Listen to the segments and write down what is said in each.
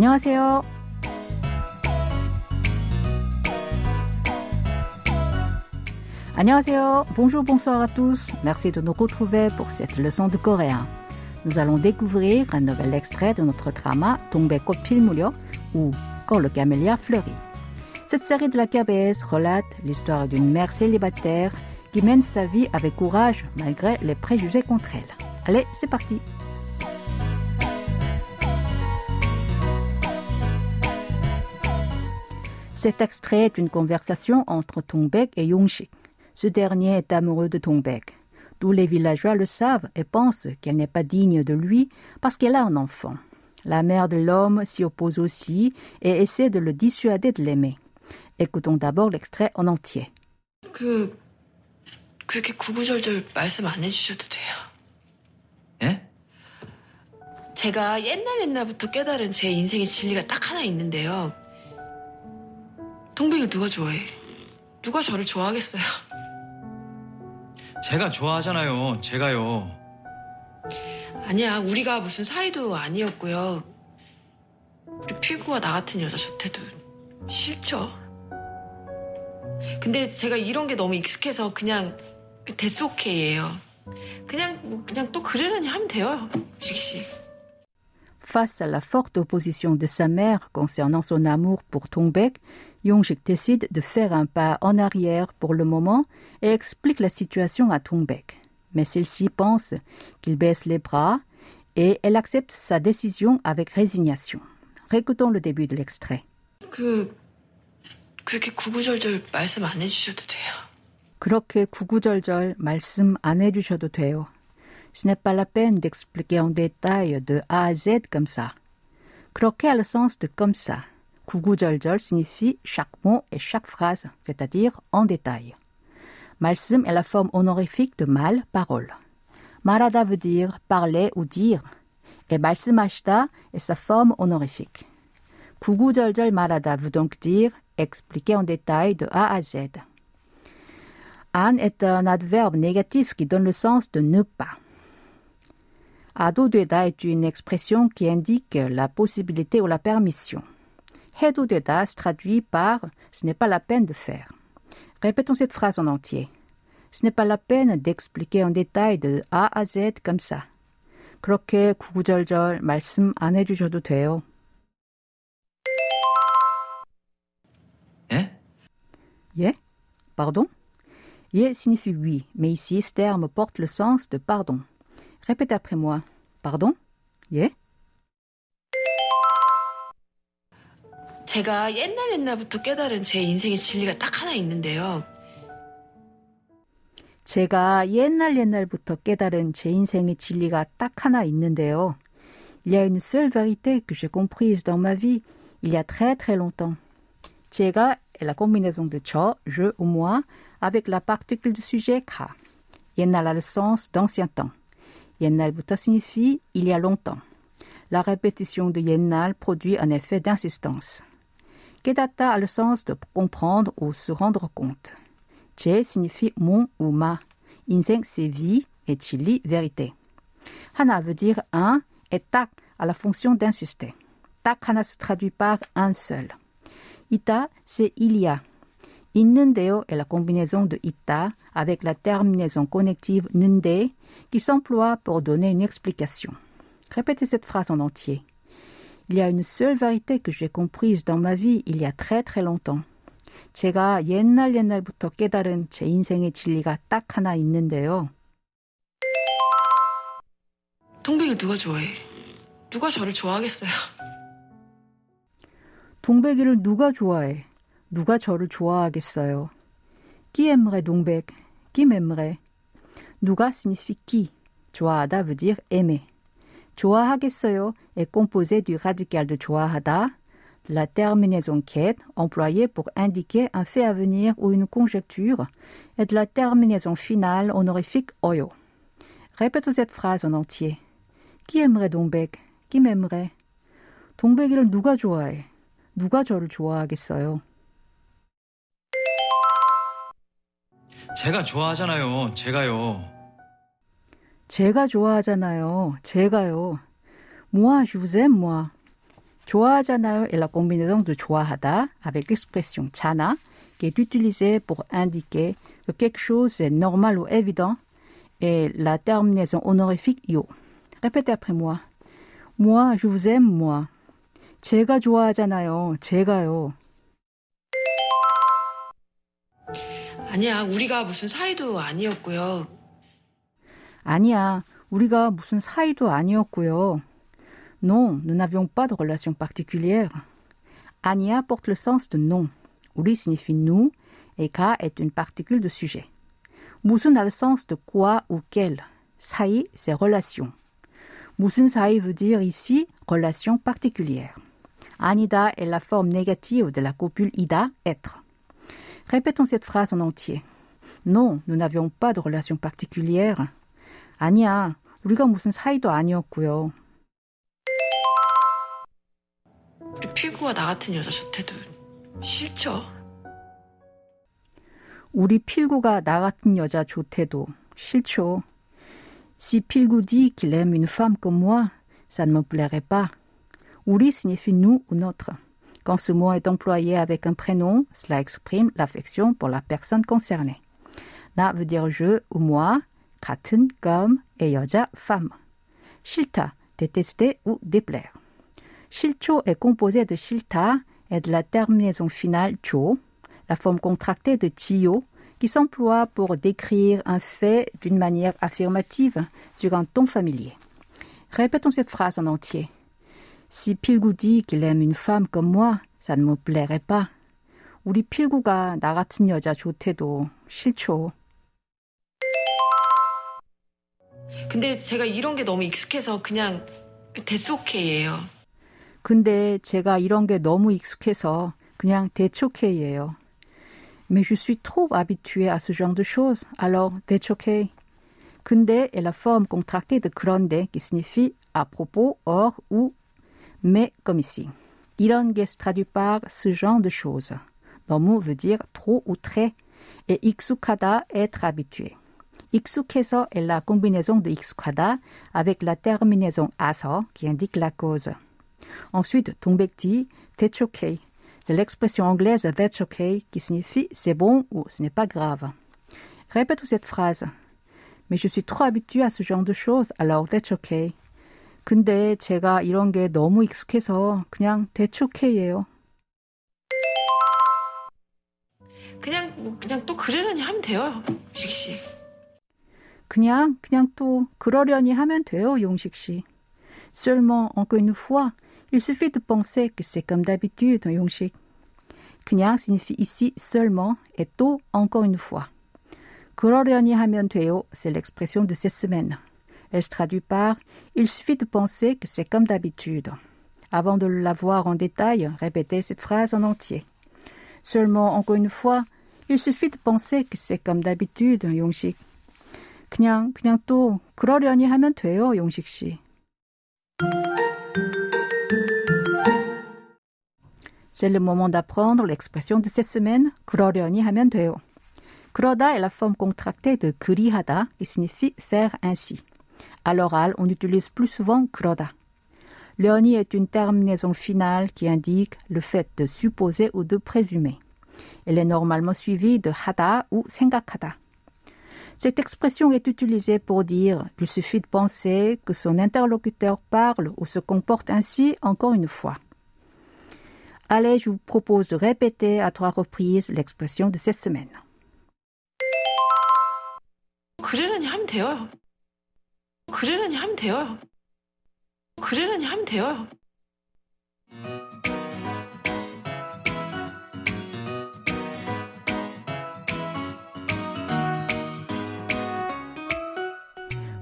안녕하세요. 안녕하세요. Bonjour, bonsoir à tous. Merci de nous retrouver pour cette leçon de coréen. Nous allons découvrir un nouvel extrait de notre drama Dong-baek-kkot Pil Muryeop ou Quand le camélia fleurit. Cette série de la KBS relate l'histoire d'une mère célibataire qui mène sa vie avec courage malgré les préjugés contre elle. Allez, c'est parti. Cet extrait est une conversation entre Dong-baek et Yong-sik. Ce dernier est amoureux de Dong-baek. Tous les villageois le savent et pensent qu'elle n'est pas digne de lui parce qu'elle a un enfant. La mère de l'homme s'y oppose aussi et essaie de le dissuader de l'aimer. écoutons d'abord l'extrait en entier. 그렇게 구구절절 말씀 안 해주셔도 돼요. 예? 제가 옛날부터 깨달은 제 인생의 진리가 딱 하나 있는데요. 동백이를 누가 좋아해? 누가 저를 좋아하겠어요? 제가 좋아하잖아요. 제가요. 아니야. 우리가 무슨 사이도 아니었고요. 우리 필구와 나 같은 여자 좋대도 싫죠. 근데 제가 이런 게 너무 익숙해서 그냥 that's okay예요. 그냥 또 그러려니 하면 돼요. 식씨. Face à la forte opposition de sa mère concernant son amour pour Dong-baek, Yong-sik décide de faire un pas en arrière pour le moment et explique la situation à Dong-baek. Mais celle-ci pense qu'il baisse les bras et elle accepte sa décision avec résignation. Récoutons le début de l'extrait. 그렇게 구구절절 말씀 안 해주셔도 돼요. 그렇게 구구절절 말씀 안 해주셔도 돼요. Ce n'est pas la peine d'expliquer en détail de A à Z comme ça. 그렇게 a le sens de comme ça. 구구절절 signifie chaque mot et chaque phrase, c'est-à-dire en détail. 말씀 est la forme honorifique de mal, parole. 말하다 veut dire parler ou dire, et 말씀하시다 est sa forme honorifique. 구구절절 말하다 veut donc dire expliquer en détail de A à Z. An est un adverbe négatif qui donne le sens de ne pas. Ado deda est une expression qui indique la possibilité ou la permission. Hedo deda se traduit par « ce n'est pas la peine de faire ». Répétons cette phrase en entier. Ce n'est pas la peine d'expliquer en détail de A à Z comme ça. 그렇게 구구절절 말씀 안 해주셔도 돼요. Yeah? Pardon? Yeah signifie oui, mais ici ce terme porte le sens de pardon. Répète après moi. Pardon? Yeah? 제가 옛날부터 깨달은 제 인생의 진리가 딱 하나 있는데요. 제가 옛날부터 깨달은 제 인생의 진리가 딱 하나 있는데요. Il y a une seule vérité que j'ai comprise dans ma vie il y a très très longtemps. 제가 est la combinaison de cho, je ou moi, avec la particule du sujet ka. Yennal a le sens d'ancien temps. Yennal buta signifie il y a longtemps. La répétition de yennal produit un effet d'insistance. Kedata a le sens de comprendre ou se rendre compte. Che signifie mon ou ma. Inseng c'est vie et chili vérité. Hana veut dire un et tak a la fonction d'insister. Tak hana se traduit par un seul. Ita, c'est il y a. Innendeo est la combinaison de ita avec la terminaison connective nende qui s'emploie pour donner une explication. Répétez cette phrase en entier. Il y a une seule vérité que j'ai comprise dans ma vie il y a très très longtemps. 제가 옛날부터 깨달은 제 인생의 진리가 딱 하나 있는데요. 동백이를 누가 좋아해? 누가 저를 좋아하겠어요? 동백이를 누가 좋아해? 누가 저를 좋아하겠어요? Qui aimerait Dong-baek? Qui m'aimerait? 누가 signifie qui? 좋아하다 veut dire aimer. 좋아하겠어요 est composé du radical de 좋아하다, la terminaison ket employée pour indiquer un fait à venir ou une conjecture, et de la terminaison finale honorifique oyo. Répétons cette phrase en entier. Qui aimerait Dong-baek? Qui m'aimerait? 동백이를 누가 좋아해? 누가 저를 좋아하겠어요? 제가 좋아하잖아요. 제가요. 제가 좋아하잖아요. 제가요. Moi, je vous aime, moi. 좋아하잖아요. Et la combinaison de 좋아하다 avec l'expression 자나 qui est utilisée pour indiquer que quelque chose est normal ou évident et la terminaison honorifique yo. Répétez après moi. Moi, je vous aime, moi. 제가 좋아하잖아요. 제가요. 아니야, 우리가 무슨 사이도 아니었고요. 아니야, 우리가 무슨 사이도 아니었고요. Non, nous n'avions pas de relation particulière. Ania porte le sens de non. Uri signifie nous et ka est une particule de sujet. 무슨 a le sens de quoi ou quel. Sai, c'est relation. 무슨 sai veut dire ici relation particulière. Anida est la forme négative de la copule ida, être. Répétons cette phrase en entier. Non, nous n'avions pas de relation particulière. 아니야, 우리가 무슨 사이도 아니었고요. 우리 필구가 나 같은 여자 좋대도 싫죠. 우리 필구가 나 같은 여자 좋대도 싫죠. Si Pil-gu dit qu'il aime une femme comme moi, ça ne me plairait pas. 우리 signifie nous ou notre. Quand ce mot est employé avec un prénom, cela exprime l'affection pour la personne concernée. Na veut dire je ou moi, 같은, comme, et 여자, femme. 싫다, détester ou déplaire. Shilcho est composé de shilta et de la terminaison finale cho, la forme contractée de chiyo, qui s'emploie pour décrire un fait d'une manière affirmative sur un ton familier. Répétons cette phrase en entier. Si Pil-gu dit qu'il aime une femme comme moi, ça ne me plairait pas. 우리 필구가 나 같은 여자 좋대도 싫죠. 근데 제가 이런 게 너무 익숙해서 그냥 that's okay예요. 근데 제가 이런 게 너무 익숙해서 그냥 that's okay예요. Mais je suis trop habituée à ce genre de choses, alors that's okay. 근데 est la forme contractée de 그런데 qui signifie à propos, or ou mais comme ici. 이런 게 se traduit par ce genre de choses. 너무 veut dire trop ou très et 익숙하다 être habitué. 익숙해서 est la combinaison de 익숙하다 avec la terminaison a서 qui indique la cause. Ensuite, Dong-baek dit that's okay. C'est l'expression anglaise that's okay qui signifie c'est bon ou ce n'est pas grave. Répète cette phrase. Mais je suis trop habitué à ce genre de choses, alors that's okay. 근데 제가 이런 게 너무 익숙해서 그냥 that's okay예요. 그냥 또 그러려니 하면 돼요, 용식 씨. 그냥 또 그러려니 하면 돼요, 용식 씨. Seulement, encore une fois, il suffit de penser que c'est comme d'habitude, Yong-sik. 그냥 signifie ici seulement et 또 encore une fois. 그러려니 하면 돼요, c'est l'expression de cette semaine. Elle se traduit par il suffit de penser que c'est comme d'habitude. Avant de la voir en détail, répétez cette phrase en entier. Seulement, encore une fois, il suffit de penser que c'est comme d'habitude, Yong-sik. 그냥 또 그러려니 하면 돼요, Yong-sik 씨. C'est le moment d'apprendre l'expression de cette semaine, 그러려니 하면 돼요. 그러다 est la forme contractée de 그리하다 qui signifie faire ainsi. À l'oral, on utilise plus souvent 그러다. 려니 est une terminaison finale qui indique le fait de supposer ou de présumer. Elle est normalement suivie de 하다 ou 생각하다. Cette expression est utilisée pour dire qu'il suffit de penser que son interlocuteur parle ou se comporte ainsi encore une fois. Allez, je vous propose de répéter à 3 reprises l'expression de cette semaine. 그러려니 하면 돼요. 그러려니 하면 돼요. 그러려니 하면 돼요.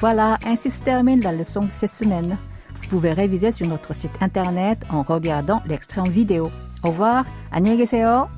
Voilà, ainsi se termine la leçon de cette semaine. Vous pouvez réviser sur notre site internet en regardant l'extrait en vidéo. Au revoir, 안녕히 계세요.